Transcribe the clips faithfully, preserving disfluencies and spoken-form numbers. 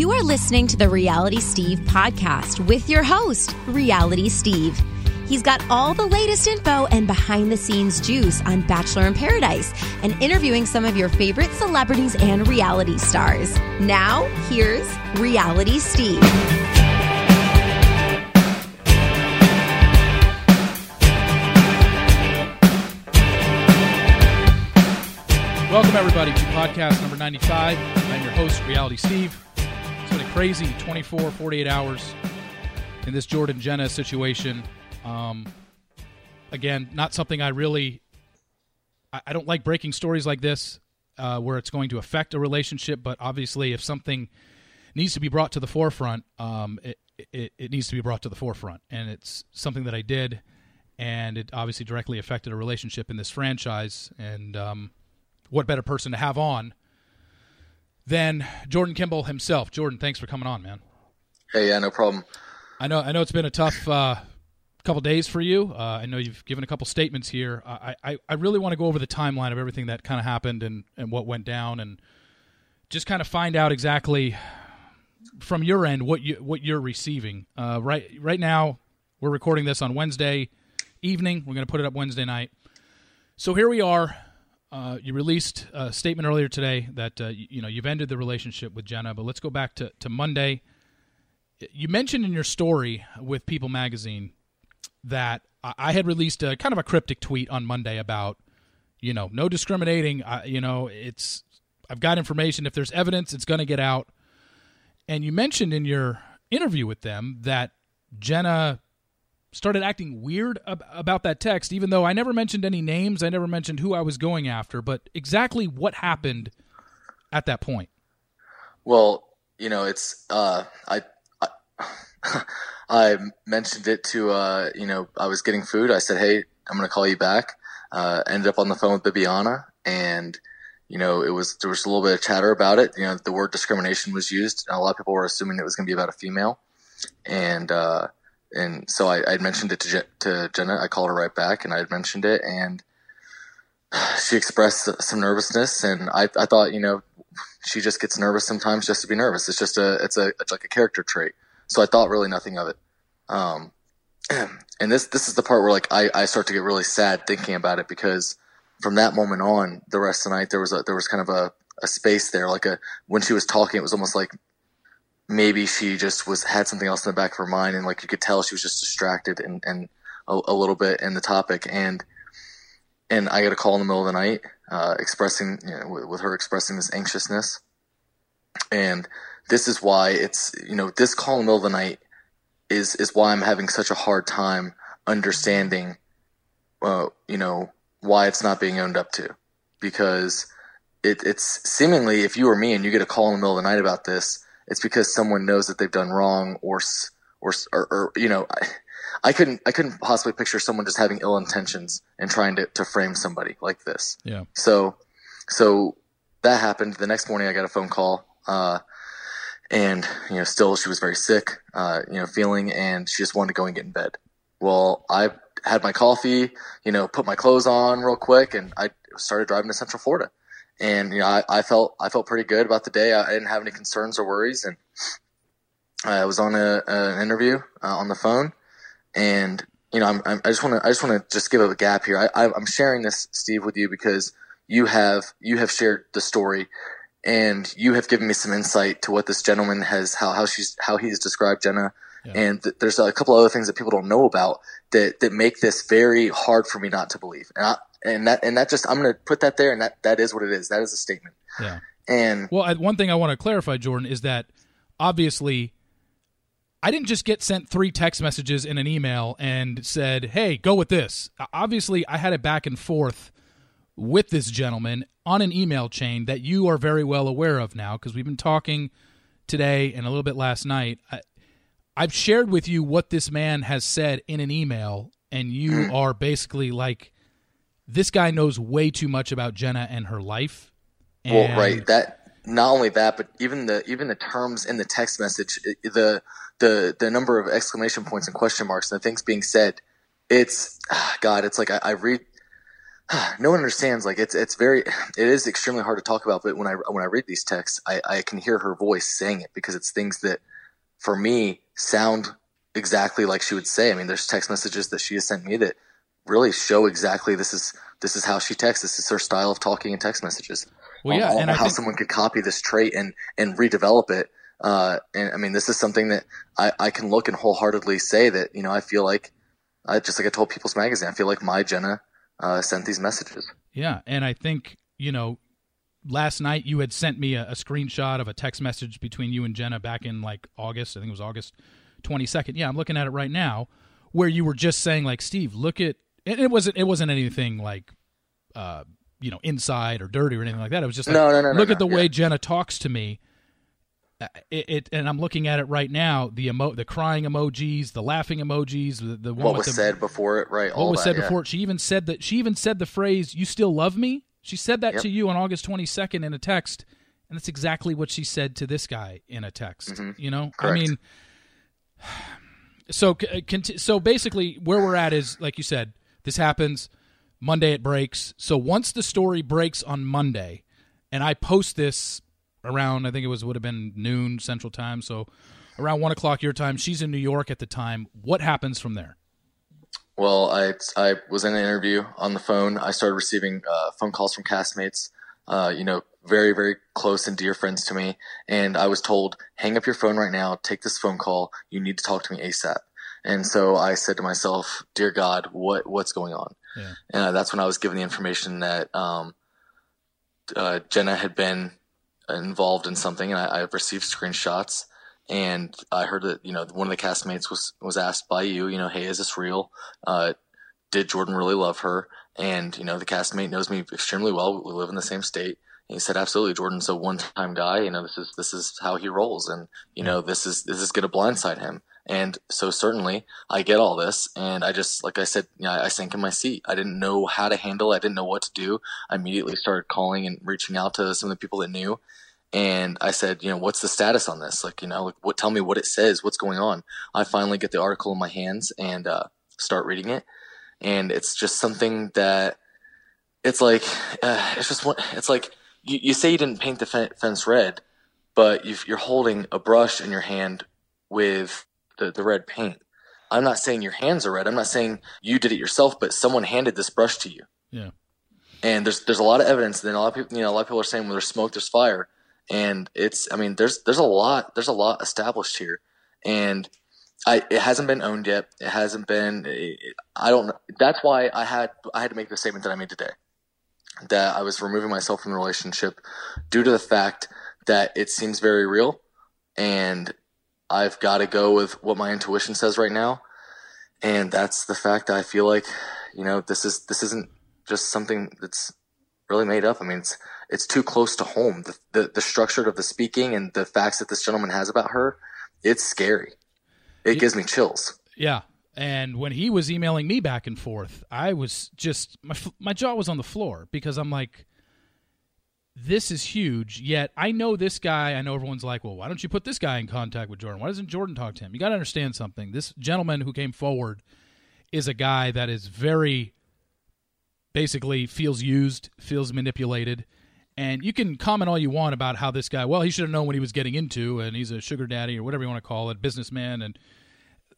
You are listening to the Reality Steve podcast with your host, Reality Steve. He's got all the latest info and behind-the-scenes juice on Bachelor in Paradise and interviewing some of your favorite celebrities and reality stars. Now, here's Reality Steve. Welcome, everybody, to podcast number ninety-five. I'm your host, Reality Steve. It's been a crazy twenty-four, forty-eight hours in this Jordan Jenna situation. Um, again, not something I really, I, I don't like breaking stories like this uh, where it's going to affect a relationship, but obviously if something needs to be brought to the forefront, um, it, it, it needs to be brought to the forefront. And it's something that I did, and it obviously directly affected a relationship in this franchise. And, um, what better person to have on than Jordan Kimball himself. Jordan, thanks for coming on, man. Hey, yeah, no problem. I know I know it's been a tough uh, couple days for you. Uh, I know you've given a couple statements here. I, I, I really want to go over the timeline of everything that kind of happened and, and what went down, and just kind of find out exactly from your end what, you, what you're receiving. Uh, right, right now, we're recording this on Wednesday evening. We're going to put it up Wednesday night. So here we are. Uh, you released a statement earlier today that uh, you, you know you've ended the relationship with Jenna, but let's go back to, to Monday. You mentioned in your story with People Magazine that I had released a kind of a cryptic tweet on Monday about, you know, no discriminating. I, you know, it's I've got information. If there's evidence, it's going to get out. And you mentioned in your interview with them that Jenna started acting weird ab- about that text, even though I never mentioned any names. I never mentioned who I was going after, but exactly what happened at that point. Well, you know, it's, uh, I, I, I mentioned it to, uh, you know, I was getting food. I said, hey, I'm going to call you back. Uh, ended up on the phone with Bibiana, and, you know, it was, there was a little bit of chatter about it. You know, the word discrimination was used, and a lot of people were assuming it was going to be about a female. And, uh, And so I I'd mentioned it to, Je- to Jenna. I called her right back, and I had mentioned it, and she expressed some nervousness. And I, I thought, you know, she just gets nervous sometimes just to be nervous. It's just a, it's a, it's like a character trait. So I thought really nothing of it. Um, and this, this is the part where like, I, I start to get really sad thinking about it, because from that moment on, the rest of the night, there was a, there was kind of a, a space there. Like a, when she was talking, it was almost like, maybe she just was had something else in the back of her mind, and like you could tell she was just distracted and, and a, a little bit in the topic. And and I got a call in the middle of the night, uh, expressing you know, with, with her expressing this anxiousness. And this is why it's you know this call in the middle of the night is is why I'm having such a hard time understanding, uh, you know, why it's not being owned up to, because it, it's seemingly if you or me and you get a call in the middle of the night about this, it's because someone knows that they've done wrong, or, or, or, or you know, I, I couldn't, I couldn't possibly picture someone just having ill intentions and trying to, to frame somebody like this. Yeah. So, so that happened. The next morning, I got a phone call, uh, and you know, still she was very sick, uh, you know, feeling, and she just wanted to go and get in bed. Well, I had my coffee, you know, put my clothes on real quick, and I started driving to Central Florida. And, you know, I, I felt, I felt pretty good about the day. I didn't have any concerns or worries. And I was on a, an interview uh, on the phone, and, you know, I'm, I'm I just want to, I just want to just give up a gap here. I, I, I'm sharing this, Steve, with you because you have, you have shared the story, and you have given me some insight to what this gentleman has, how, how she's, how he's described Jenna. Yeah. And th- there's a couple other things that people don't know about that, that make this very hard for me not to believe. And I, And that, and that just, I'm going to put that there, and that, that is what it is. That is a statement. Yeah. And well, I, one thing I want to clarify, Jordan, is that obviously I didn't just get sent three text messages in an email and said, hey, go with this. Obviously I had a back and forth with this gentleman on an email chain that you are very well aware of now, because we've been talking today and a little bit last night. I, I've shared with you what this man has said in an email, and you mm-hmm. are basically like, this guy knows way too much about Jenna and her life. And well, right. That not only that, but even the even the terms in the text message, the the the number of exclamation points and question marks and the things being said, it's God. It's like I, I read. no one understands. Like it's, it's very, it is extremely hard to talk about. But when I, when I read these texts, I, I can hear her voice saying it, because it's things that for me sound exactly like she would say. I mean, there's text messages that she has sent me that really show exactly this is, this is how she texts. This is her style of talking in text messages. Well, yeah, um, and I how think... someone could copy this trait and, and redevelop it. Uh, and I mean, this is something that I, I can look and wholeheartedly say that, you know, I feel like I just like I told People's Magazine, I feel like my Jenna uh, sent these messages. Yeah. And I think, you know, last night you had sent me a, a screenshot of a text message between you and Jenna back in like August. I think it was August twenty-second. Yeah. I'm looking at it right now, where you were just saying like, Steve, look at it. It wasn't, it wasn't anything like, uh, you know, inside or dirty or anything like that. It was just like, no, no, no, look no, at the no, way yeah. Jenna talks to me. It, it and I'm looking at it right now. The emo, the crying emojis, the laughing emojis. The, the one what was the, said before it, right? All what was that, said yeah. before it. She even said that. She even said the phrase "You still love me." She said that yep. to you on August twenty-second in a text, and that's exactly what she said to this guy in a text. Mm-hmm. You know, correct. I mean, so so basically, where we're at is like you said. This happens Monday. It breaks. So once the story breaks on Monday, and I post this. Around, I think it was would have been noon Central Time, so around one o'clock your time. She's in New York at the time. What happens from there? Well, I I was in an interview on the phone. I started receiving uh, phone calls from castmates, uh, you know, very very close and dear friends to me, and I was told, "Hang up your phone right now. Take this phone call. You need to talk to me ASAP." And so I said to myself, "Dear God, what what's going on?" Yeah. And uh, that's when I was given the information that um, uh, Jenna had been involved in something, and I, I received screenshots, and I heard that, you know, one of the castmates was, was asked by you, you know, "Hey, is this real? Uh, did Jordan really love her?" And, you know, the castmate knows me extremely well. We live in the same state. And he said, "Absolutely. Jordan's a one-time guy. You know, this is, this is how he rolls. And, you know, this is, this is going to blindside him." And so certainly I get all this, and I just, like I said, you know, I, I sank in my seat. I didn't know how to handle it. I didn't know what to do. I immediately started calling and reaching out to some of the people that knew. And I said, you know, "What's the status on this? Like, you know, like, what, tell me what it says, what's going on." I finally get the article in my hands and uh, start reading it. And it's just something that it's like, uh, it's just one, it's like you, you say you didn't paint the fence red, but you've, you're holding a brush in your hand with the, the red paint. I'm not saying your hands are red. I'm not saying you did it yourself, but someone handed this brush to you. Yeah. And there's, there's a lot of evidence. And then a lot of people, you know, a lot of people are saying when there's smoke, there's fire. And it's, I mean, there's, there's a lot, there's a lot established here, and I, it hasn't been owned yet. It hasn't been, I don't, that's why I had, I had to make the statement that I made today, that I was removing myself from the relationship due to the fact that it seems very real, and I've got to go with what my intuition says right now. And that's the fact that I feel like, you know, this is, this isn't just something that's really made up. I mean, it's, it's too close to home. The, the the structure of the speaking and the facts that this gentleman has about her, it's scary. It gives me chills. Yeah. And when he was emailing me back and forth, I was just, my, my jaw was on the floor, because I'm like, this is huge. Yet I know this guy, I know everyone's like, "Well, why don't you put this guy in contact with Jordan? Why doesn't Jordan talk to him?" You got to understand something. This gentleman who came forward is a guy that is very, basically feels used, feels manipulated. And you can comment all you want about how this guy, well, he should have known what he was getting into, and he's a sugar daddy or whatever you want to call it, businessman. And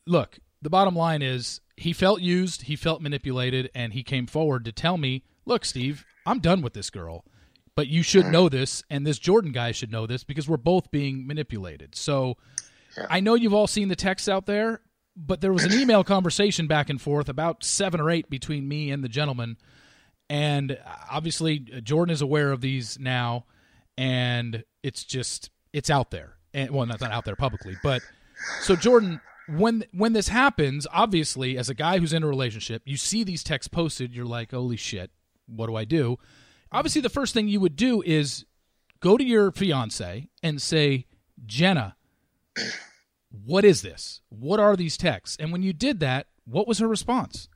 look, the bottom line is he felt used, he felt manipulated, and he came forward to tell me, "Look, Steve, I'm done with this girl, but you should know this, and this Jordan guy should know this, because we're both being manipulated." So yeah. I know you've all seen the texts out there, but there was an email conversation back and forth, about seven or eight between me and the gentleman. And obviously Jordan is aware of these now, and it's just, it's out there. And well, not, not out there publicly, but so Jordan, when, when this happens, obviously as a guy who's in a relationship, you see these texts posted, you're like, "Holy shit, what do I do?" Obviously the first thing you would do is go to your fiance and say, "Jenna, what is this? What are these texts?" And when you did that, what was her response?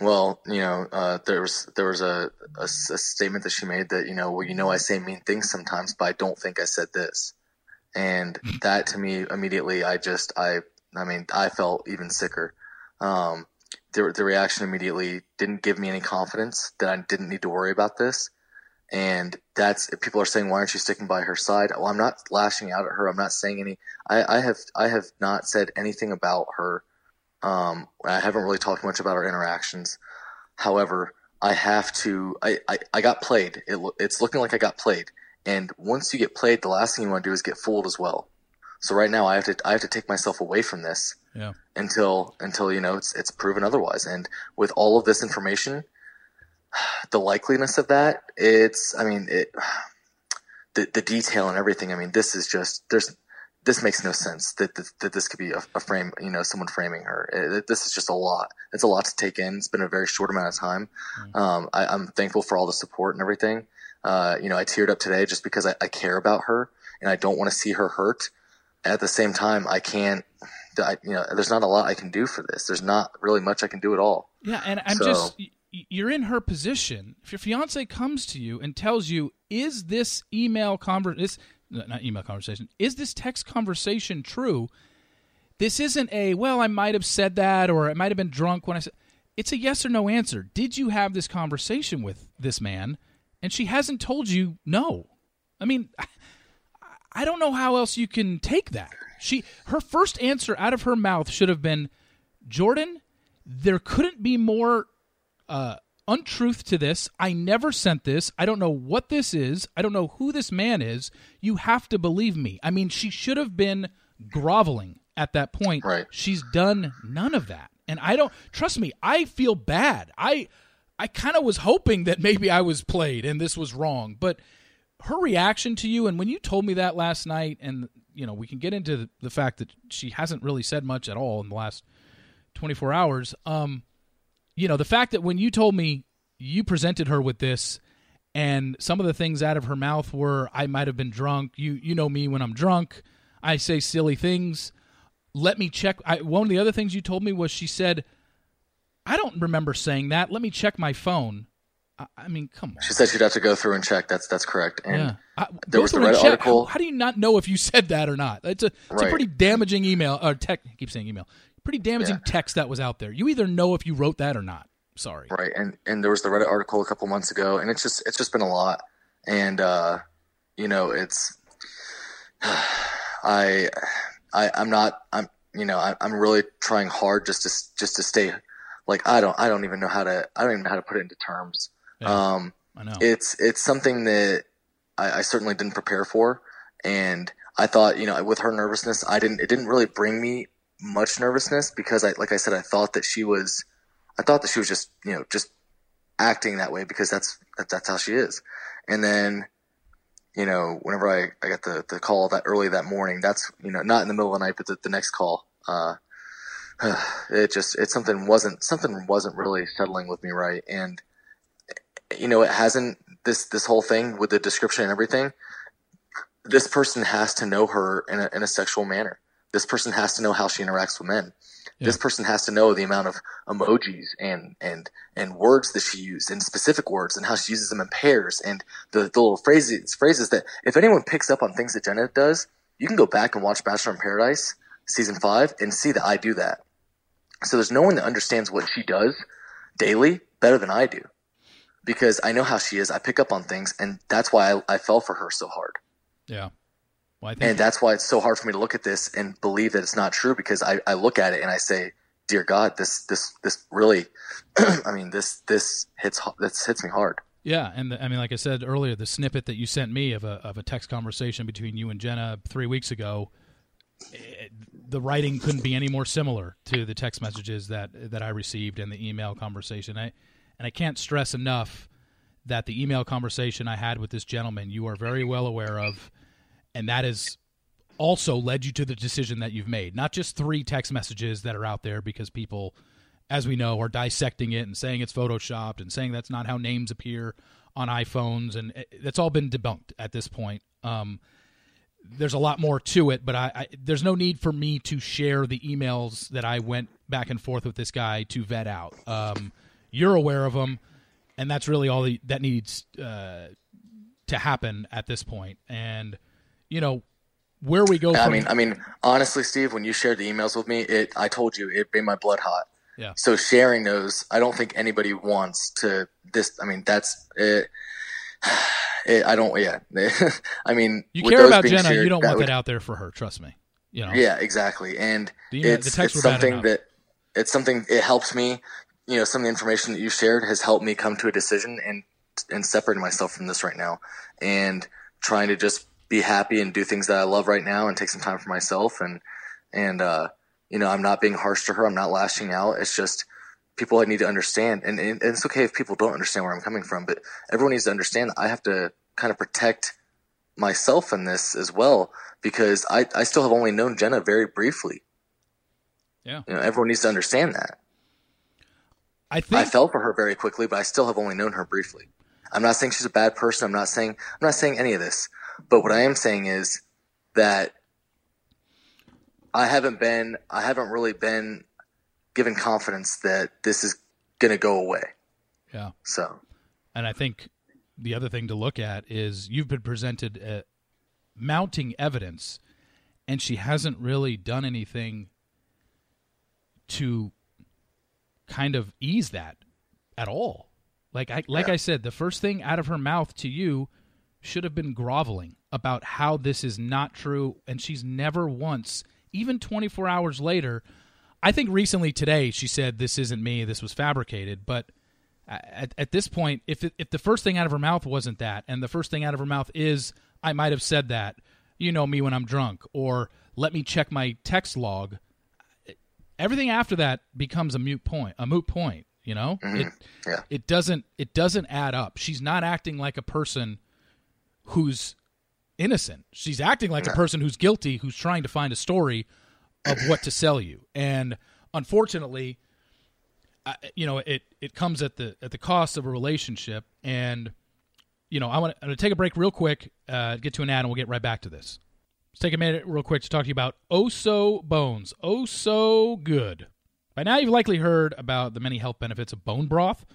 Well, you know, uh, there was there was a, a, a statement that she made that, you know, "Well, you know, I say mean things sometimes, but I don't think I said this." And that to me immediately, I just I I mean, I felt even sicker. Um, the, the reaction immediately didn't give me any confidence that I didn't need to worry about this. And that's, people are saying, why aren't you sticking by her side? Well, I'm not lashing out at her. I'm not saying any, I, I have, I have not said anything about her. Um, I haven't really talked much about our interactions. However, I have to, I, I, I got played. It, it's looking like I got played. And once you get played, the last thing you want to do is get fooled as well. So right now I have to, I have to take myself away from this yeah. until, until, you know, it's, it's proven otherwise. And with all of this information, the likeliness of that, it's, I mean, it, the, the detail and everything. I mean, this is just, there's, this makes no sense that, that, that this could be a, a frame, you know, someone framing her. It, this is just a lot. It's a lot to take in. It's been a very short amount of time. Mm-hmm. Um, I, I'm thankful for all the support and everything. Uh, you know, I teared up today just because I, I care about her and I don't want to see her hurt. At the same time, I can't, I, you know, there's not a lot I can do for this. There's not really much I can do at all. Yeah. And I'm so, just, you're in her position. If your fiance comes to you and tells you, is this email conversation, not email conversation, is this text conversation true? This isn't a, well, I might have said that, or I might have been drunk when I said, it's a yes or no answer. Did you have this conversation with this man? And she hasn't told you no. I mean, I don't know how else you can take that. She, her first answer out of her mouth should have been, Jordan, there couldn't be more Uh, untruth to this. I never sent this. I don't know what this is. I don't know who this man is. You have to believe me. I mean, she should have been groveling at that point. Right. She's done none of that. And I don't, trust me, I feel bad. I, I kind of was hoping that maybe I was played and this was wrong, but her reaction to you. And when you told me that last night, and you know, we can get into the, the fact that she hasn't really said much at all in the last twenty-four hours. Um, You know, the fact that when you told me you presented her with this and some of the things out of her mouth were, I might have been drunk. You you know me when I'm drunk. I say silly things. Let me check. I, one of the other things you told me was she said, I don't remember saying that. Let me check my phone. I, I mean, come on. She said she'd have to go through and check. That's that's correct. And yeah. I, there was the Reddit article. How, how do you not know if you said that or not? It's a, it's right. a pretty damaging email or tech. I keep saying email. Pretty damaging yeah. text that was out there. You either know if you wrote that or not. Sorry. Right. And and there was the Reddit article a couple months ago, and it's just it's just been a lot. And uh, you know, it's I I I'm not I'm you know, I I'm really trying hard just to just to stay like I don't I don't even know how to I don't even know how to put it into terms. Yeah, um I know. It's it's something that I, I certainly didn't prepare for, and I thought, you know, with her nervousness, I didn't it didn't really bring me much nervousness because I, like I said, I thought that she was, I thought that she was just, you know, just acting that way because that's, that, that's how she is. And then, you know, whenever I, I got the, the call that early that morning, that's, you know, not in the middle of the night, but the, the next call, uh, it just, it's something wasn't, something wasn't really settling with me. Right. And, you know, it hasn't this, this whole thing with the description and everything, this person has to know her in a, in a sexual manner. This person has to know how she interacts with men. Yeah. This person has to know the amount of emojis and, and, and words that she used, and specific words, and how she uses them in pairs, and the, the little phrases, phrases that if anyone picks up on things that Jenna does, you can go back and watch Bachelor in Paradise season five and see that I do that. So there's no one that understands what she does daily better than I do, because I know how she is. I pick up on things, and that's why I, I fell for her so hard. Yeah. Well, I think and that's why it's so hard for me to look at this and believe that it's not true, because I, I look at it and I say, dear God, this, this, this really, I mean, this, this hits, this hits me hard. Yeah. And the, I mean, like I said earlier, the snippet that you sent me of a, of a text conversation between you and Jenna three weeks ago, it, the writing couldn't be any more similar to the text messages that, that I received and the email conversation. I, and I can't stress enough that the email conversation I had with this gentleman, you are very well aware of. And that has also led you to the decision that you've made, not just three text messages that are out there because people, as we know, are dissecting it and saying it's photoshopped and saying that's not how names appear on iPhones. And that's all been debunked at this point. Um, there's a lot more to it, but I, I, there's no need for me to share the emails that I went back and forth with this guy to vet out. Um, you're aware of them, and that's really all the, that needs uh, to happen at this point. And you know, where we go from... I mean, I mean, honestly, Steve, when you shared the emails with me, it I told you, it made my blood hot. Yeah. So sharing those, I don't think anybody wants to this. I mean, that's it. it I don't. Yeah. I mean, you care about Jenna. Shared, you don't that want would, that out there for her. Trust me. You know? Yeah, exactly. And you know, it's, it's something that it's something it helps me. You know, some of the information that you shared has helped me come to a decision and and separating myself from this right now, and trying to just be happy and do things that I love right now and take some time for myself. And, and, uh, you know, I'm not being harsh to her. I'm not lashing out. It's just people I need to understand. And, and it's okay if people don't understand where I'm coming from, but everyone needs to understand that I have to kind of protect myself in this as well, because I, I still have only known Jenna very briefly. Yeah. You know, everyone needs to understand that. I think I fell for her very quickly, but I still have only known her briefly. I'm not saying she's a bad person. I'm not saying I'm not saying any of this. But what I am saying is that I haven't been I haven't really been given confidence that this is going to go away. Yeah. So, and I think the other thing to look at is you've been presented uh, mounting evidence, and she hasn't really done anything to kind of ease that at all. Like I like yeah. I said, the first thing out of her mouth to you should have been groveling about how this is not true, and she's never once, even twenty-four hours later, I think recently today she said, this isn't me, this was fabricated, but at, at this point, if, it, if the first thing out of her mouth wasn't that, and the first thing out of her mouth is, I might have said that, you know me when I'm drunk, or let me check my text log, everything after that becomes a moot point, a moot point. You know, mm-hmm. it, yeah. it doesn't, it doesn't add up. She's not acting like a person who's innocent. She's acting like no. a person who's guilty, who's trying to find a story of what to sell you. And unfortunately, I, you know, it, it comes at the, at the cost of a relationship. And, you know, I want to take a break real quick, uh, get to an ad, and we'll get right back to this. Let's take a minute real quick to talk to you about Oh So Bones. Oh So Good. By now, you've likely heard about the many health benefits of bone broth.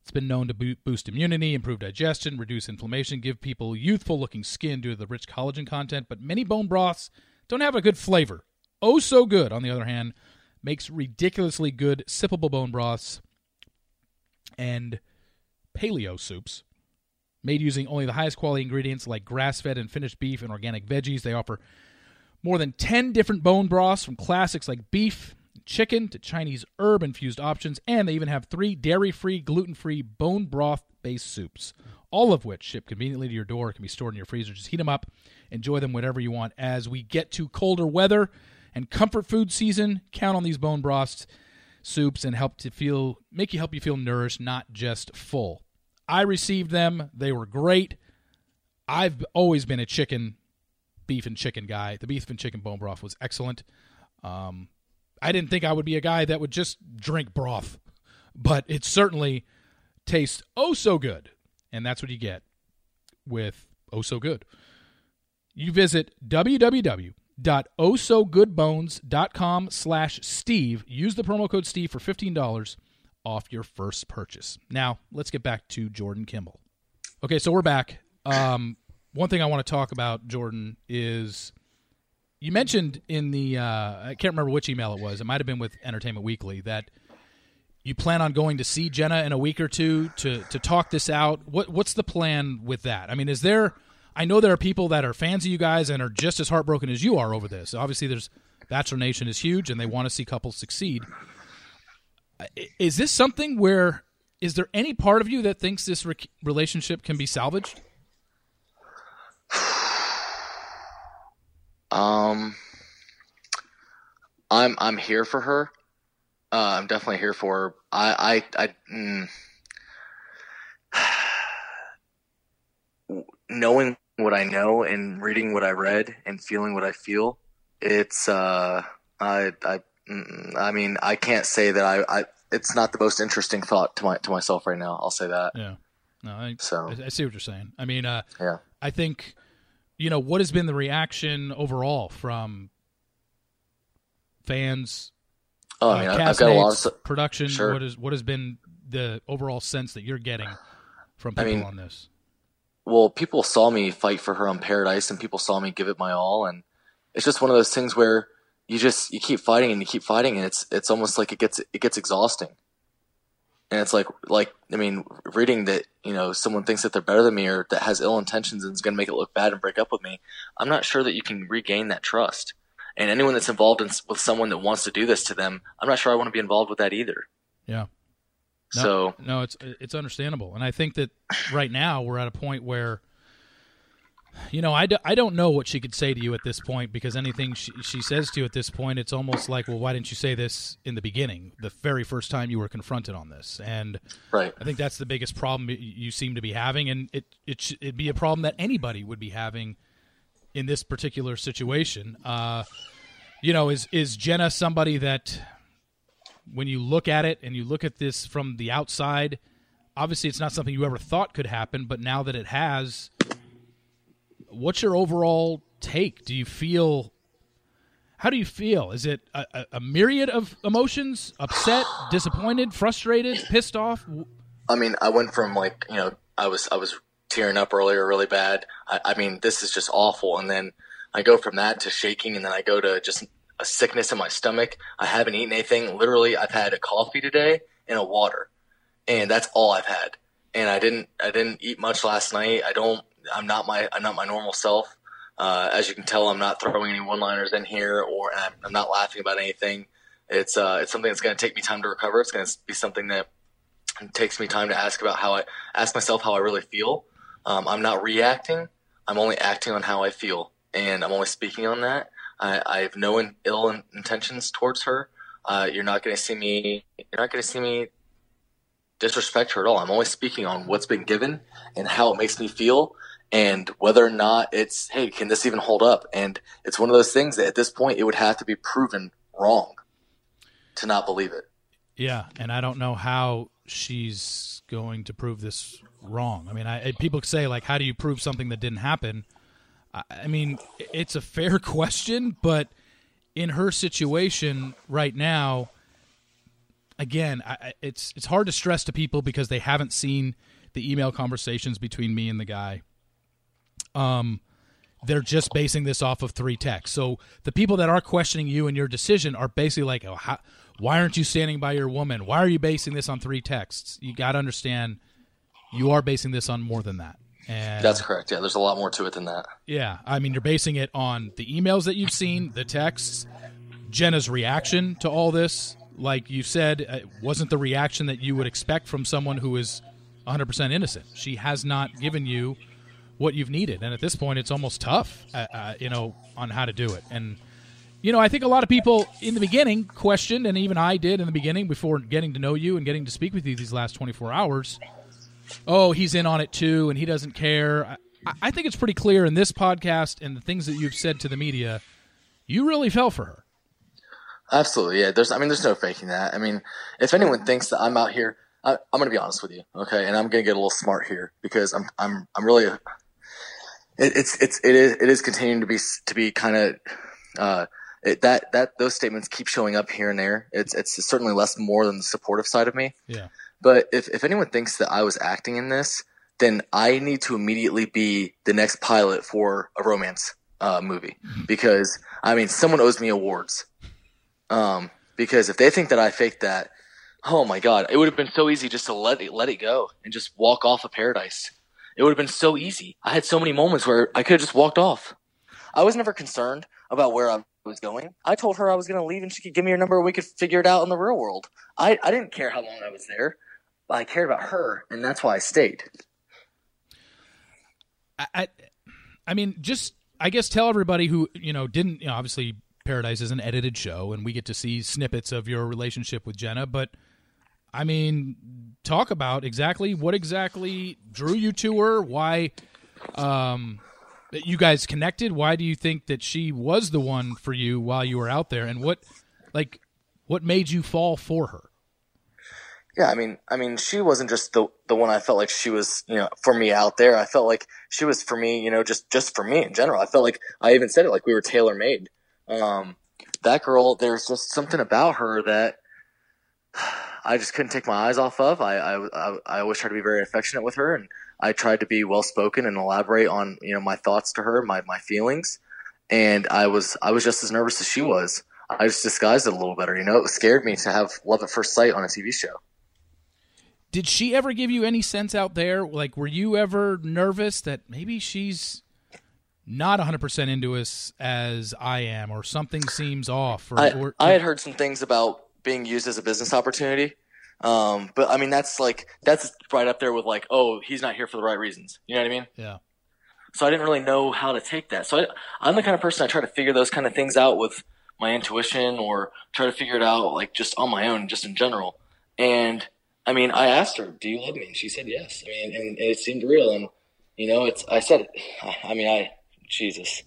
It's been known to boost immunity, improve digestion, reduce inflammation, give people youthful-looking skin due to the rich collagen content, but many bone broths don't have a good flavor. Oh So Good, on the other hand, makes ridiculously good sippable bone broths and paleo soups. Made using only the highest quality ingredients like grass-fed and finished beef and organic veggies, they offer more than ten different bone broths, from classics like beef, chicken to Chinese herb-infused options, and they even have three dairy-free, gluten-free, bone broth-based soups, all of which ship conveniently to your door or can be stored in your freezer. Just heat them up, enjoy them whenever you want. As we get to colder weather and comfort food season, count on these bone broth soups and help to feel, make you help you feel nourished, not just full. I received them. They were great. I've always been a chicken, beef and chicken guy. The beef and chicken bone broth was excellent. Um... I didn't think I would be a guy that would just drink broth, but it certainly tastes oh so good, and that's what you get with Oh So Good. You visit www.ohsogoodbones.com slash Steve. Use the promo code Steve for fifteen dollars off your first purchase. Now, let's get back to Jordan Kimball. Okay, so we're back. Um, one thing I want to talk about, Jordan, is... You mentioned in the, uh, I can't remember which email it was, it might have been with Entertainment Weekly, that you plan on going to see Jenna in a week or two to to talk this out. What What's the plan with that? I mean, is there, I know there are people that are fans of you guys and are just as heartbroken as you are over this. Obviously, there's Bachelor Nation is huge, and they want to see couples succeed. Is this something where, is there any part of you that thinks this re- relationship can be salvaged? Um, I'm, I'm here for her. Uh, I'm definitely here for her. I, I, I, mm, knowing what I know and reading what I read and feeling what I feel, it's, uh, I, I, mm, I mean, I can't say that I, I, it's not the most interesting thought to my, to myself right now. I'll say that. Yeah. No, I, so. I, I see what you're saying. I mean, uh, yeah. I think, you know, what has been the reaction overall from fans, oh, uh, I mean, castmates, I've got a lot of production? Sure. What is what has been the overall sense that you're getting from people I mean, on this? Well, people saw me fight for her on Paradise, and people saw me give it my all, and it's just one of those things where you just you keep fighting and you keep fighting, and it's it's almost like it gets it gets exhausting. And it's like like I mean, reading that, you know, someone thinks that they're better than me or that has ill intentions and is going to make it look bad and break up with me. I'm not sure that you can regain that trust. And anyone that's involved in, with someone that wants to do this to them, I'm not sure I want to be involved with that either. Yeah. No, so no, it's it's understandable, and I think that right now we're at a point where, you know, I, do, I don't know what she could say to you at this point, because anything she, she says to you at this point, it's almost like, well, why didn't you say this in the beginning, the very first time you were confronted on this? And right. I think that's the biggest problem you seem to be having, and it, it, it'd be a problem that anybody would be having in this particular situation. Uh, you know, is, is Jenna somebody that when you look at it and you look at this from the outside, obviously it's not something you ever thought could happen, but now that it has... What's your overall take? Do you feel – how do you feel? Is it a, a, a myriad of emotions, upset, disappointed, frustrated, pissed off? I mean, I went from like, you know, I was I was tearing up earlier really bad. I, I mean, this is just awful. And then I go from that to shaking, and then I go to just a sickness in my stomach. I haven't eaten anything. Literally, I've had a coffee today and a water, and that's all I've had. And I didn't I didn't eat much last night. I don't. I'm not my I'm not my normal self. Uh, as you can tell, I'm not throwing any one-liners in here, or I'm, I'm not laughing about anything. It's uh, it's something that's going to take me time to recover. It's going to be something that takes me time to ask about how I ask myself how I really feel. Um, I'm not reacting. I'm only acting on how I feel, and I'm only speaking on that. I, I have no in, ill in, intentions towards her. Uh, you're not going to see me. You're not going to see me disrespect her at all. I'm only speaking on what's been given and how it makes me feel. And whether or not it's, hey, can this even hold up? And it's one of those things that at this point it would have to be proven wrong to not believe it. Yeah, and I don't know how she's going to prove this wrong. I mean, I, people say, like, how do you prove something that didn't happen? I, I mean, it's a fair question, but in her situation right now, again, I, it's it's hard to stress to people because they haven't seen the email conversations between me and the guy. Um, they're just basing this off of three texts. So the people that are questioning you and your decision are basically like, oh, how, why aren't you standing by your woman? Why are you basing this on three texts? You got to understand you are basing this on more than that. And that's correct. Yeah, there's a lot more to it than that. Yeah, I mean, you're basing it on the emails that you've seen, the texts, Jenna's reaction to all this. Like you said, it wasn't the reaction that you would expect from someone who is one hundred percent innocent. She has not given you what you've needed, and at this point it's almost tough uh, uh, you know on how to do it. And you know I think a lot of people in the beginning questioned, and even I did in the beginning before getting to know you and getting to speak with you these last twenty-four hours, oh, he's in on it too and he doesn't care. I, I think it's pretty clear in this podcast and the things that you've said to the media, you really fell for her. Absolutely. Yeah, there's I mean there's no faking that. I mean, if anyone thinks that I'm out here, I, I'm gonna be honest with you, okay? And I'm gonna get a little smart here, because I'm I'm I'm really a, It, it's it's it is it is continuing to be to be kind of uh, it, that that those statements keep showing up here and there. It's it's certainly less more than the supportive side of me. Yeah. But if if anyone thinks that I was acting in this, then I need to immediately be the next pilot for a romance uh, movie, because I mean someone owes me awards. Um, because if they think that I faked that, oh my God, it would have been so easy just to let it, let it go and just walk off of Paradise. It would have been so easy. I had so many moments where I could have just walked off. I was never concerned about where I was going. I told her I was going to leave and she could give me her number and we could figure it out in the real world. I, I didn't care how long I was there. But I cared about her, and that's why I stayed. I, I, I mean, just I guess tell everybody who, you know, didn't, you know, obviously Paradise is an edited show and we get to see snippets of your relationship with Jenna, but I mean, talk about exactly what exactly drew you to her, why um, you guys connected, why do you think that she was the one for you while you were out there, and what, like, what made you fall for her? Yeah, I mean, I mean, she wasn't just the the one I felt like she was, you know, for me out there. I felt like she was for me, you know, just, just for me in general. I felt like I even said it like we were tailor-made. Um, that girl, there's just something about her that I just couldn't take my eyes off of. I, I, I always tried to be very affectionate with her, and I tried to be well-spoken and elaborate on, you know, my thoughts to her, my, my feelings. And I was, I was just as nervous as she was. I just disguised it a little better. You know, it scared me to have love at first sight on a T V show. Did she ever give you any sense out there? Like, were you ever nervous that maybe she's not one hundred percent into us as I am, or something seems off? Or, I, or, I had heard some things about being used as a business opportunity. Um, but I mean, that's like, that's right up there with like, oh, he's not here for the right reasons. You know what I mean? Yeah. So I didn't really know how to take that. So I, I'm the kind of person, I try to figure those kind of things out with my intuition, or try to figure it out like just on my own, just in general. And I mean, I asked her, do you love me? And she said yes. I mean, and, and it seemed real. And, you know, it's, I said, it. I mean, I, Jesus.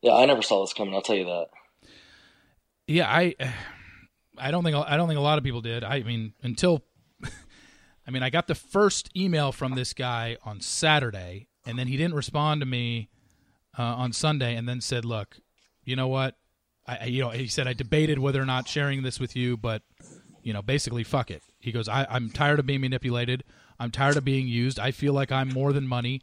Yeah. I never saw this coming. I'll tell you that. Yeah. I, I don't think, I don't think a lot of people did. I mean, until, I mean, I got the first email from this guy on Saturday, and then he didn't respond to me uh, on Sunday, and then said, look, you know what? I, you know, he said, I debated whether or not sharing this with you, but, you know, basically, fuck it. He goes, I, I'm tired of being manipulated. I'm tired of being used. I feel like I'm more than money,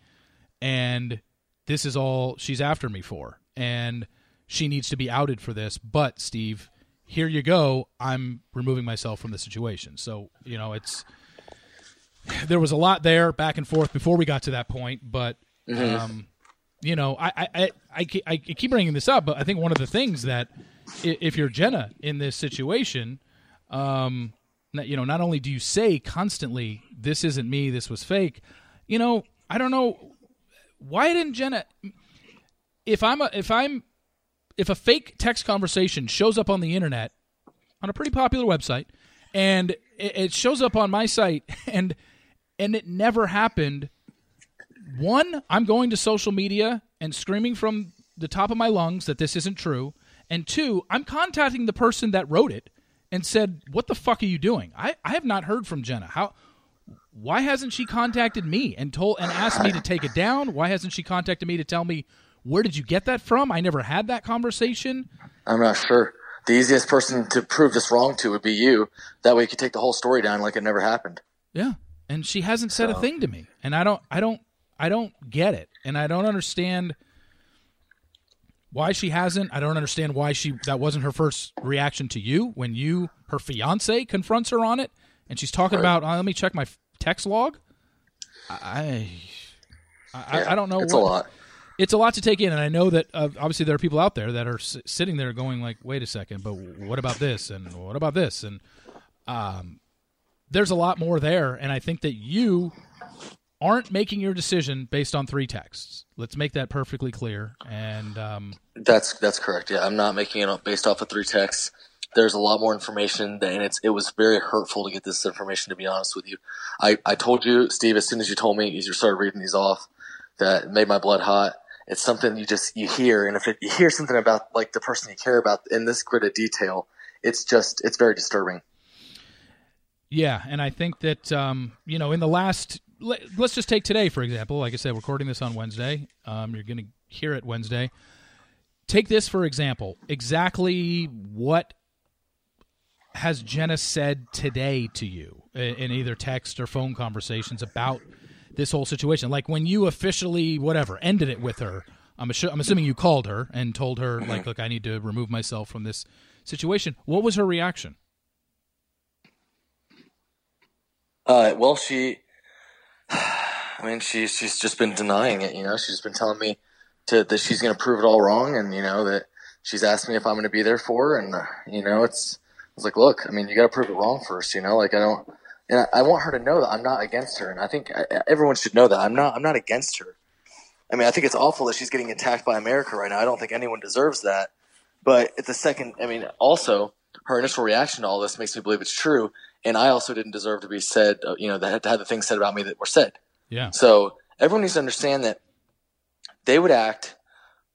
and this is all she's after me for, and she needs to be outed for this. But, Steve, here you go. I'm removing myself from the situation. So, you know, it's – there was a lot there back and forth before we got to that point, but, mm-hmm. um, you know, I, I, I, I keep bringing this up, but I think one of the things that if you're Jenna in this situation – Um, you know, not only do you say constantly, this isn't me, this was fake, you know, I don't know why didn't Jenna, if I'm a, if I'm, if a fake text conversation shows up on the internet on a pretty popular website, and it, it shows up on my site, and, and it never happened. One, I'm going to social media and screaming from the top of my lungs that this isn't true. And two, I'm contacting the person that wrote it and said, what the fuck are you doing? I, I have not heard from Jenna. How? Why hasn't she contacted me and told and asked me to take it down? Why hasn't she contacted me to tell me, where did you get that from? I never had that conversation. I'm not sure. The easiest person to prove this wrong to would be you. That way you could take the whole story down like it never happened. Yeah, and she hasn't said so. a thing to me, and I don't, I don't, I don't get it, and I don't understand why she hasn't. I don't understand why she that wasn't her first reaction to you when you, her fiance, confronts her on it, and she's talking right. about, oh, let me check my text log. I, I, yeah, I don't know. It's what, a lot. It's a lot to take in, and I know that uh, obviously there are people out there that are s- sitting there going like, wait a second, but what about this, and what about this, and um, there's a lot more there, and I think that you aren't making your decision based on three texts. Let's make that perfectly clear. And um, that's that's correct. Yeah, I'm not making it based off of three texts. There's a lot more information, and it's it was very hurtful to get this information. To be honest with you, I, I told you, Steve, as soon as you told me, as you started reading these off, that made my blood hot. It's something you just you hear, and if it, you hear something about like the person you care about in this grid of detail, it's just it's very disturbing. Yeah, and I think that um, you know, in the last. Let's just take today, for example. Like I said, recording this on Wednesday. Um, you're going to hear it Wednesday. Take this, for example. Exactly what has Jenna said today to you in either text or phone conversations about this whole situation? Like when you officially, whatever, ended it with her, I'm, assu- I'm assuming you called her and told her, like, look, I need to remove myself from this situation. What was her reaction? Uh, well, she... I mean, she's she's just been denying it, you know. She's been telling me to, that she's going to prove it all wrong, and you know that she's asked me if I'm going to be there for her, and uh, you know, it's I was like, look, I mean, you got to prove it wrong first, you know. Like I don't, and I, I want her to know that I'm not against her, and I think I, everyone should know that I'm not I'm not against her. I mean, I think it's awful that she's getting attacked by America right now. I don't think anyone deserves that, but at the second, I mean, also her initial reaction to all this makes me believe it's true. And I also didn't deserve to be said, you know, that had the things said about me that were said. Yeah. So everyone needs to understand that they would act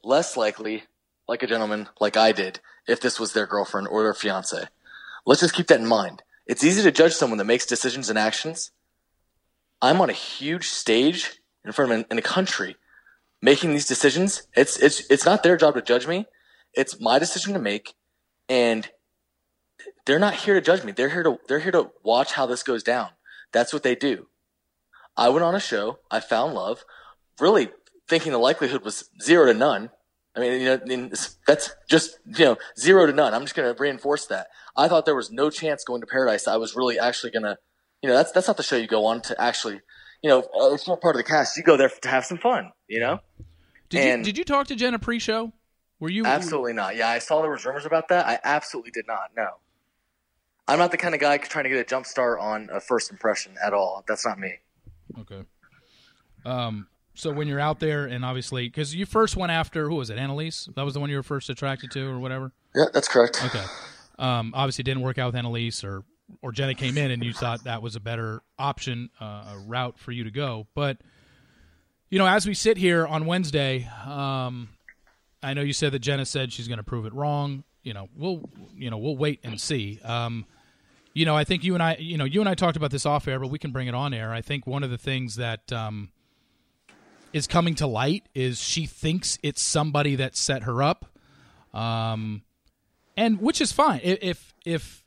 less likely like a gentleman like I did if this was their girlfriend or their fiance. Let's just keep that in mind. It's easy to judge someone that makes decisions and actions. I'm on a huge stage in front of an, in a country making these decisions. It's it's it's not their job to judge me. It's my decision to make, and they're not here to judge me. They're here to they're here to watch how this goes down. That's what they do. I went on a show. I found love, really thinking the likelihood was zero to none. I mean, you know, that's just, you know, zero to none. I'm just going to reinforce that. I thought there was no chance going to Paradise that I was really actually going to, you know, that's that's not the show you go on to actually, you know, it's not part of the cast. You go there to have some fun, you know? Did, and you, did you talk to Jenna pre-show? Were you absolutely not? Yeah, I saw there was rumors about that. I absolutely did not. No, I'm not the kind of guy trying to get a jump start on a first impression at all. That's not me. Okay. Um. So when you're out there, and obviously, because you first went after who was it? Annalise. That was the one you were first attracted to, or whatever. Yeah, that's correct. Okay. Um. Obviously, it didn't work out with Annalise, or or Jenna came in, and you thought that was a better option, uh, a route for you to go. But you know, as we sit here on Wednesday, um. I know you said that Jenna said she's going to prove it wrong. You know, we'll, you know, we'll wait and see. Um, you know, I think you and I, you know, you and I talked about this off air, but we can bring it on air. I think one of the things that um, is coming to light is she thinks it's somebody that set her up, um, and which is fine. If if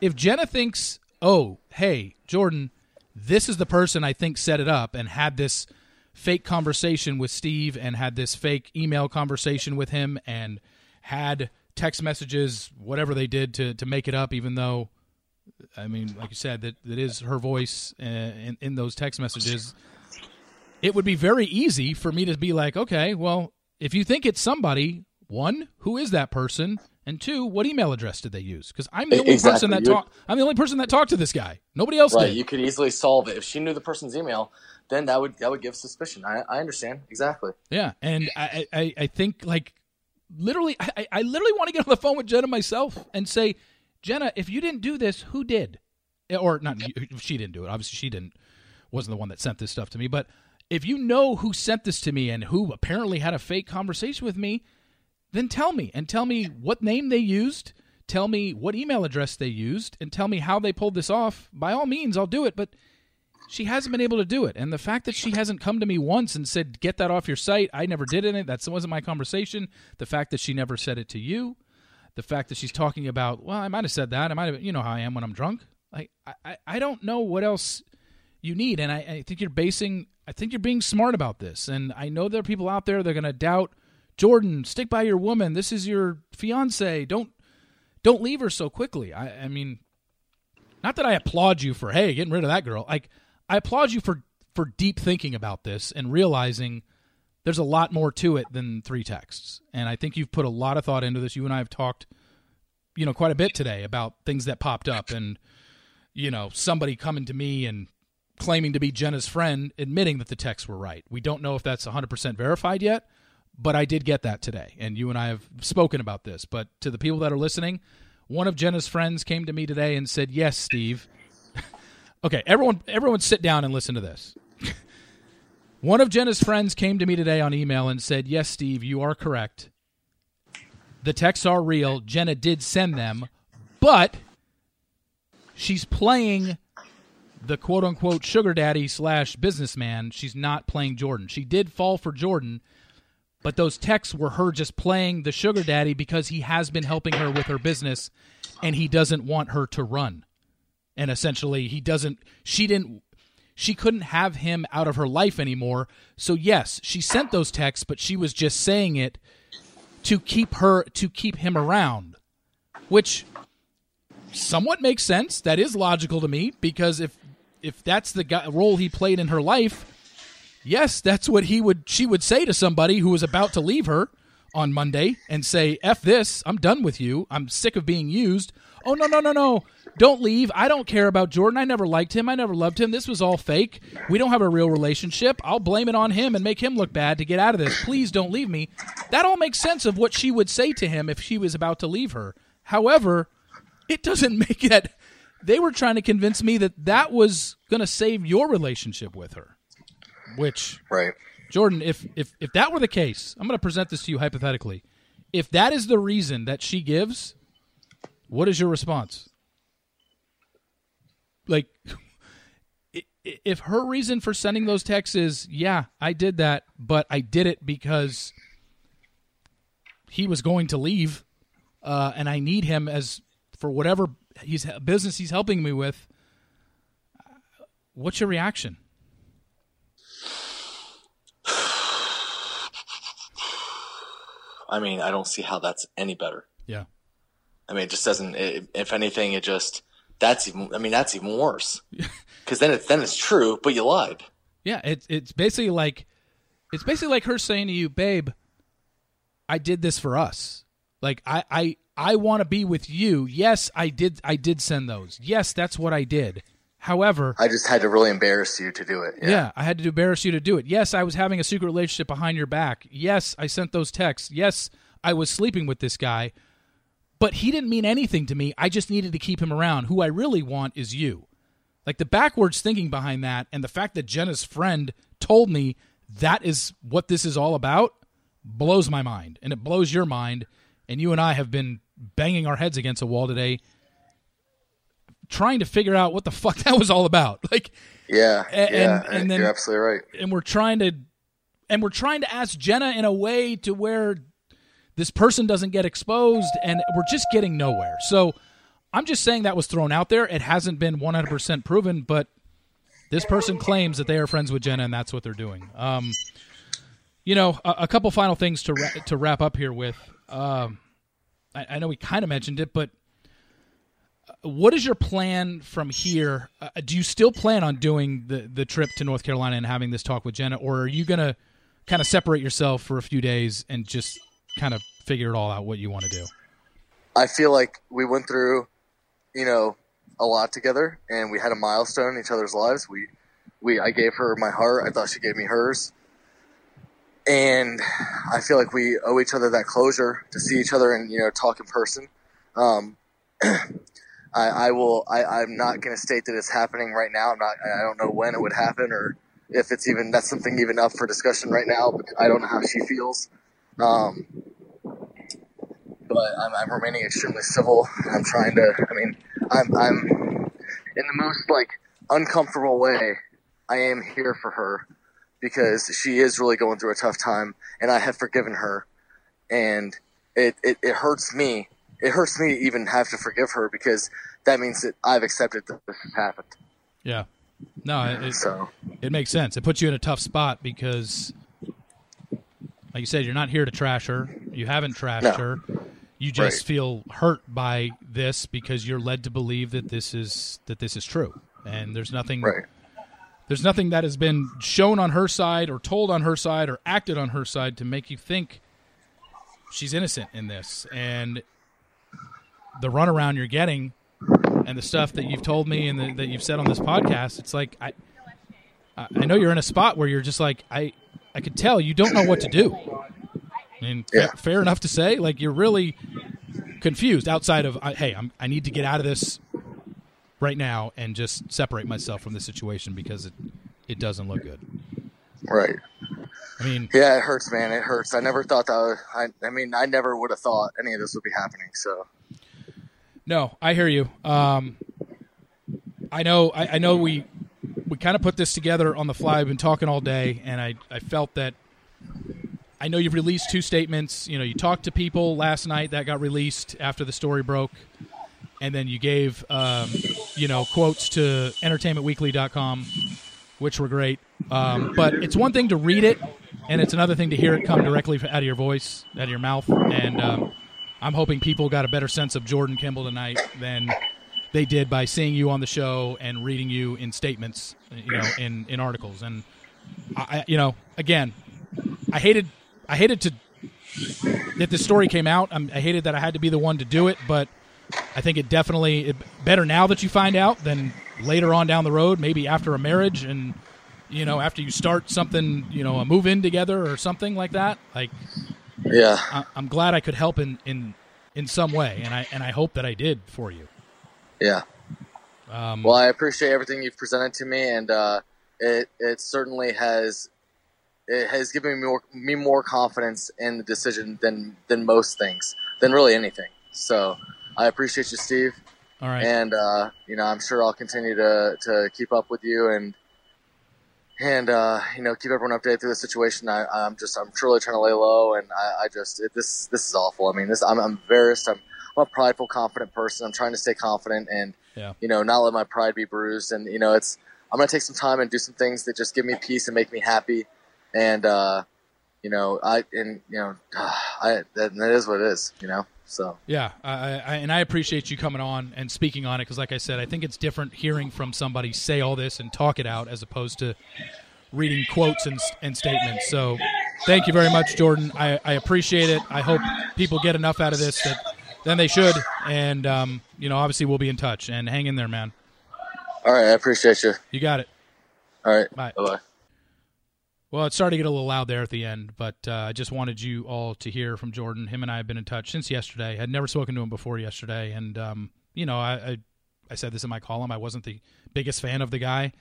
if Jenna thinks, oh, hey, Jordan, this is the person I think set it up and had this fake conversation with Steve and had this fake email conversation with him and had text messages, whatever they did to, to make it up, even though, I mean, like you said, that, that is her voice in, in those text messages. It would be very easy for me to be like, okay, well, if you think it's somebody, one, who is that person? And two, what email address did they use? Because I'm the only exactly. person that talk. I'm the only person that talked to this guy. Nobody else right. did. You could easily solve it. If she knew the person's email, then that would that would give suspicion. I, I understand. Exactly. Yeah. And I, I, I think, like, literally, I, I literally want to get on the phone with Jenna myself and say, Jenna, if you didn't do this, who did? Or not, she didn't do it. Obviously, she didn't. Wasn't the one that sent this stuff to me. But if you know who sent this to me and who apparently had a fake conversation with me, then tell me. And tell me what name they used. Tell me what email address they used. And tell me how they pulled this off. By all means, I'll do it. But she hasn't been able to do it. And the fact that she hasn't come to me once and said, get that off your site. I never did it. That wasn't my conversation. The fact that she never said it to you. The fact that she's talking about, well, I might have said that. I might have, you know how I am when I'm drunk. Like, I, I, I don't know what else you need. And I, I think you're basing, I think you're being smart about this. And I know there are people out there that are going to doubt, Jordan, stick by your woman. This is your fiance. Don't, don't leave her so quickly. I, I mean, not that I applaud you for, hey, getting rid of that girl. Like, I applaud you for, for deep thinking about this and realizing there's a lot more to it than three texts. And I think you've put a lot of thought into this. You and I have talked, you know, quite a bit today about things that popped up and, you know, somebody coming to me and claiming to be Jenna's friend, admitting that the texts were right. We don't know if that's one hundred percent verified yet, but I did get that today. And you and I have spoken about this. But to the people that are listening, one of Jenna's friends came to me today and said, yes, Steve. Okay, everyone everyone sit down and listen to this. One of Jenna's friends came to me today on email and said, yes, Steve, you are correct. The texts are real. Jenna did send them, but she's playing the quote-unquote sugar daddy slash businessman. She's not playing Jordan. She did fall for Jordan, but those texts were her just playing the sugar daddy because he has been helping her with her business, and he doesn't want her to run. And essentially, he doesn't, she didn't, she couldn't have him out of her life anymore. So yes, she sent those texts, but she was just saying it to keep her, to keep him around, which somewhat makes sense. That is logical to me, because if, if that's the guy, role he played in her life, yes, that's what he would, she would say to somebody who was about to leave her on Monday and say, F this, I'm done with you. I'm sick of being used. Oh, no, no, no, no. Don't leave. I don't care about Jordan. I never liked him. I never loved him. This was all fake. We don't have a real relationship. I'll blame it on him and make him look bad to get out of this. Please don't leave me. That all makes sense of what she would say to him if she was about to leave her. However, it doesn't make it. They were trying to convince me that that was going to save your relationship with her, which, right. Jordan, if, if, if that were the case, I'm going to present this to you hypothetically. If that is the reason that she gives, what is your response? Like, if her reason for sending those texts is, yeah, I did that, but I did it because he was going to leave, uh, and I need him as for whatever he's, business he's helping me with, what's your reaction? I mean, I don't see how that's any better. Yeah. I mean, it just doesn't, it, if anything, it just, that's even, I mean, that's even worse. Because then it's, then it's true, but you lied. Yeah. It's, it's basically like, it's basically like her saying to you, babe, I did this for us. Like, I, I, I want to be with you. Yes, I did. I did send those. Yes, that's what I did. However, I just had to really embarrass you to do it. Yeah. yeah, I had to embarrass you to do it. Yes, I was having a secret relationship behind your back. Yes, I sent those texts. Yes, I was sleeping with this guy. But he didn't mean anything to me. I just needed to keep him around. Who I really want is you. Like, the backwards thinking behind that and the fact that Jenna's friend told me that is what this is all about blows my mind. And it blows your mind. And you and I have been banging our heads against a wall today trying to figure out what the fuck that was all about. Like, yeah, and, yeah, and, and then, you're absolutely right. And we're trying to, and we're trying to ask Jenna in a way to where this person doesn't get exposed, and we're just getting nowhere. So I'm just saying that was thrown out there. It hasn't been one hundred percent proven, but this person claims that they are friends with Jenna, and that's what they're doing. Um, you know, a, a couple final things to ra- to wrap up here with. Um, I, I know we kind of mentioned it, but what is your plan from here? Uh, do you still plan on doing the, the trip to North Carolina and having this talk with Jenna, or are you going to kind of separate yourself for a few days and just kind of figure it all out what you want to do? I feel like we went through, you know, a lot together, and we had a milestone in each other's lives. We, we, I gave her my heart. I thought she gave me hers. And I feel like we owe each other that closure to see each other and, you know, talk in person. Um, I, I will. I, I'm not going to state that it's happening right now. I'm not. I don't know when it would happen, or if it's even that's something even up for discussion right now. But I don't know how she feels. Um, but I'm, I'm remaining extremely civil. I'm trying to. I mean, I'm. I'm in the most like uncomfortable way. I am here for her because she is really going through a tough time, and I have forgiven her, and it it, it hurts me. It hurts me to even have to forgive her because that means that I've accepted that this has happened. Yeah. No, it, it, so. It makes sense. It puts you in a tough spot because, like you said, you're not here to trash her. You haven't trashed no. her. You just right. feel hurt by this because you're led to believe that this is that this is true. And there's nothing right. there's nothing that has been shown on her side or told on her side or acted on her side to make you think she's innocent in this. And the runaround you're getting and the stuff that you've told me and the, that you've said on this podcast, it's like, I, I know you're in a spot where you're just like, I, I could tell you don't know what to do. I mean, yeah. fa- fair enough to say, like, you're really confused outside of, uh, Hey, I'm, I need to get out of this right now and just separate myself from this situation because it, it doesn't look good. Right. I mean, yeah, it hurts, man. It hurts. I never thought that was, I, I mean, I never would have thought any of this would be happening. So, no, I hear you. Um, I know. I, I know. We we kind of put this together on the fly. I've been talking all day, and I, I felt that. I know you've released two statements. You know, you talked to people last night that got released after the story broke, and then you gave um, you know quotes to entertainment weekly dot com, which were great. Um, but it's one thing to read it, and it's another thing to hear it come directly out of your voice, out of your mouth, and. Um, I'm hoping people got a better sense of Jordan Kimball tonight than they did by seeing you on the show and reading you in statements, you know, in, in articles. And I, you know, again, I hated, I hated to that this story came out. I'm, I hated that I had to be the one to do it, but I think it definitely it, better now that you find out than later on down the road, maybe after a marriage and, you know, after you start something, you know, a move in together or something like that. Like, yeah, I'm glad I could help in, in, in some way, and I and I hope that I did for you. Yeah. Um, well, I appreciate everything you've presented to me, and uh, it it certainly has it has given me more me more confidence in the decision than than most things, than really anything. So I appreciate you, Steve. All right. And uh, you know, I'm sure I'll continue to to keep up with you and. And, uh, you know, keep everyone updated through the situation. I, I'm just, I'm truly trying to lay low. And I, I just, it, this, this is awful. I mean, this, I'm, I'm embarrassed. I'm, I'm a prideful, confident person. I'm trying to stay confident and, yeah. you know, not let my pride be bruised. And, you know, it's, I'm going to take some time and do some things that just give me peace and make me happy. And, uh, you know, I, and, you know, I, that, that is what it is, you know? So, yeah. I, I, and I appreciate you coming on and speaking on it. Cause like I said, I think it's different hearing from somebody say all this and talk it out as opposed to reading quotes and, and statements. So thank you very much, Jordan. I, I appreciate it. I hope people get enough out of this that then they should. And, um, you know, obviously we'll be in touch and hang in there, man. All right. I appreciate you. You got it. All right. Bye. Bye-bye. Well, it's starting to get a little loud there at the end, but uh, I just wanted you all to hear from Jordan. Him and I have been in touch since yesterday. I'd never spoken to him before yesterday, and um, you know, I, I I said this in my column. I wasn't the biggest fan of the guy,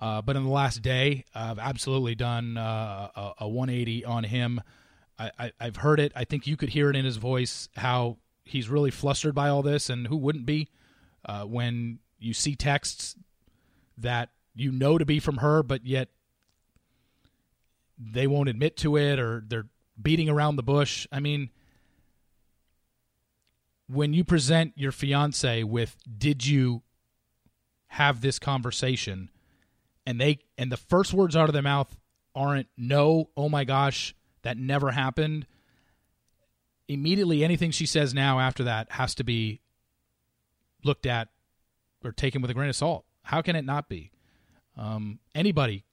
uh, but in the last day, I've absolutely done uh, a, a one eighty on him. I, I, I've heard it. I think you could hear it in his voice how he's really flustered by all this, and who wouldn't be uh, when you see texts that you know to be from her, but yet they won't admit to it, or they're beating around the bush. I mean, when you present your fiance with, did you have this conversation? And they, and the first words out of their mouth aren't no, oh my gosh, that never happened. Immediately, anything she says now after that has to be looked at or taken with a grain of salt. How can it not be? Um, anybody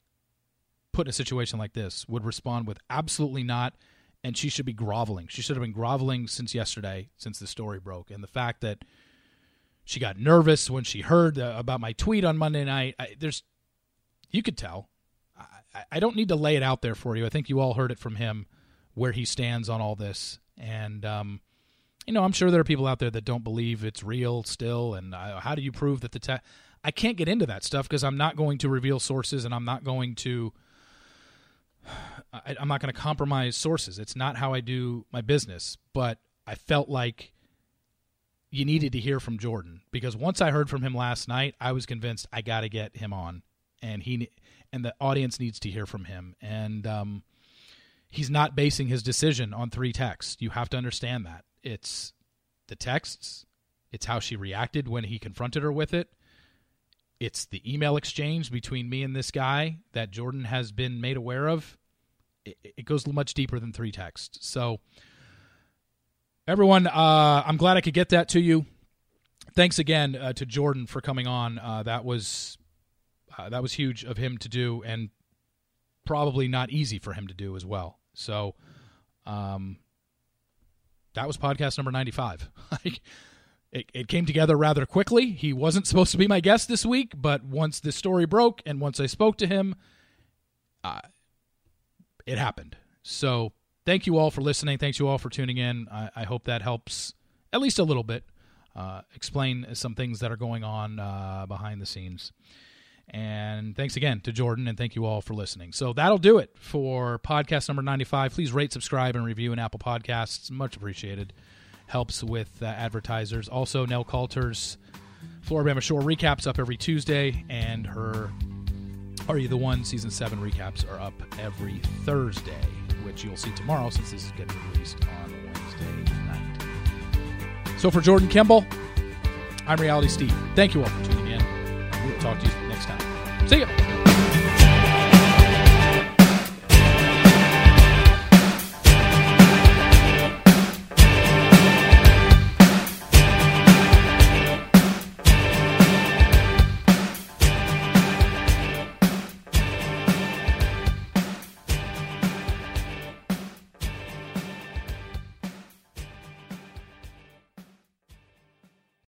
put in a situation like this would respond with absolutely not, and she should be groveling. She should have been groveling since yesterday, since the story broke. And the fact that she got nervous when she heard uh, about my tweet on Monday night, I, there's, you could tell. I, I don't need to lay it out there for you. I think you all heard it from him, where he stands on all this. And, um, you know, I'm sure there are people out there that don't believe it's real still, and uh, how do you prove that the te- I can't get into that stuff because I'm not going to reveal sources, and I'm not going to I, I'm not going to compromise sources. It's not how I do my business, but I felt like you needed to hear from Jordan, because once I heard from him last night, I was convinced I got to get him on, and he, and the audience needs to hear from him. And um, he's not basing his decision on three texts. You have to understand that. It's the texts. It's how she reacted when he confronted her with it. It's the email exchange between me and this guy that Jordan has been made aware of. It, it goes much deeper than three texts. So, everyone, uh, I'm glad I could get that to you. Thanks again uh, to Jordan for coming on. Uh, that was uh, that was huge of him to do, and probably not easy for him to do as well. So, um, that was podcast number ninety-five. Like. It, it came together rather quickly. He wasn't supposed to be my guest this week, but once this story broke and once I spoke to him, uh, it happened. So thank you all for listening. Thanks you all for tuning in. I, I hope that helps at least a little bit uh, explain some things that are going on uh, behind the scenes. And thanks again to Jordan, and thank you all for listening. So that'll do it for podcast number ninety-five. Please rate, subscribe, and review in Apple Podcasts. Much appreciated. Helps with uh, advertisers. Also, Nell Coulter's Floribama Shore recaps up every Tuesday, and her Are You the One? Season seven recaps are up every Thursday, which you'll see tomorrow since this is getting released on Wednesday night. So for Jordan Kimball, I'm Reality Steve. Thank you all for tuning in. We'll talk to you next time. See ya.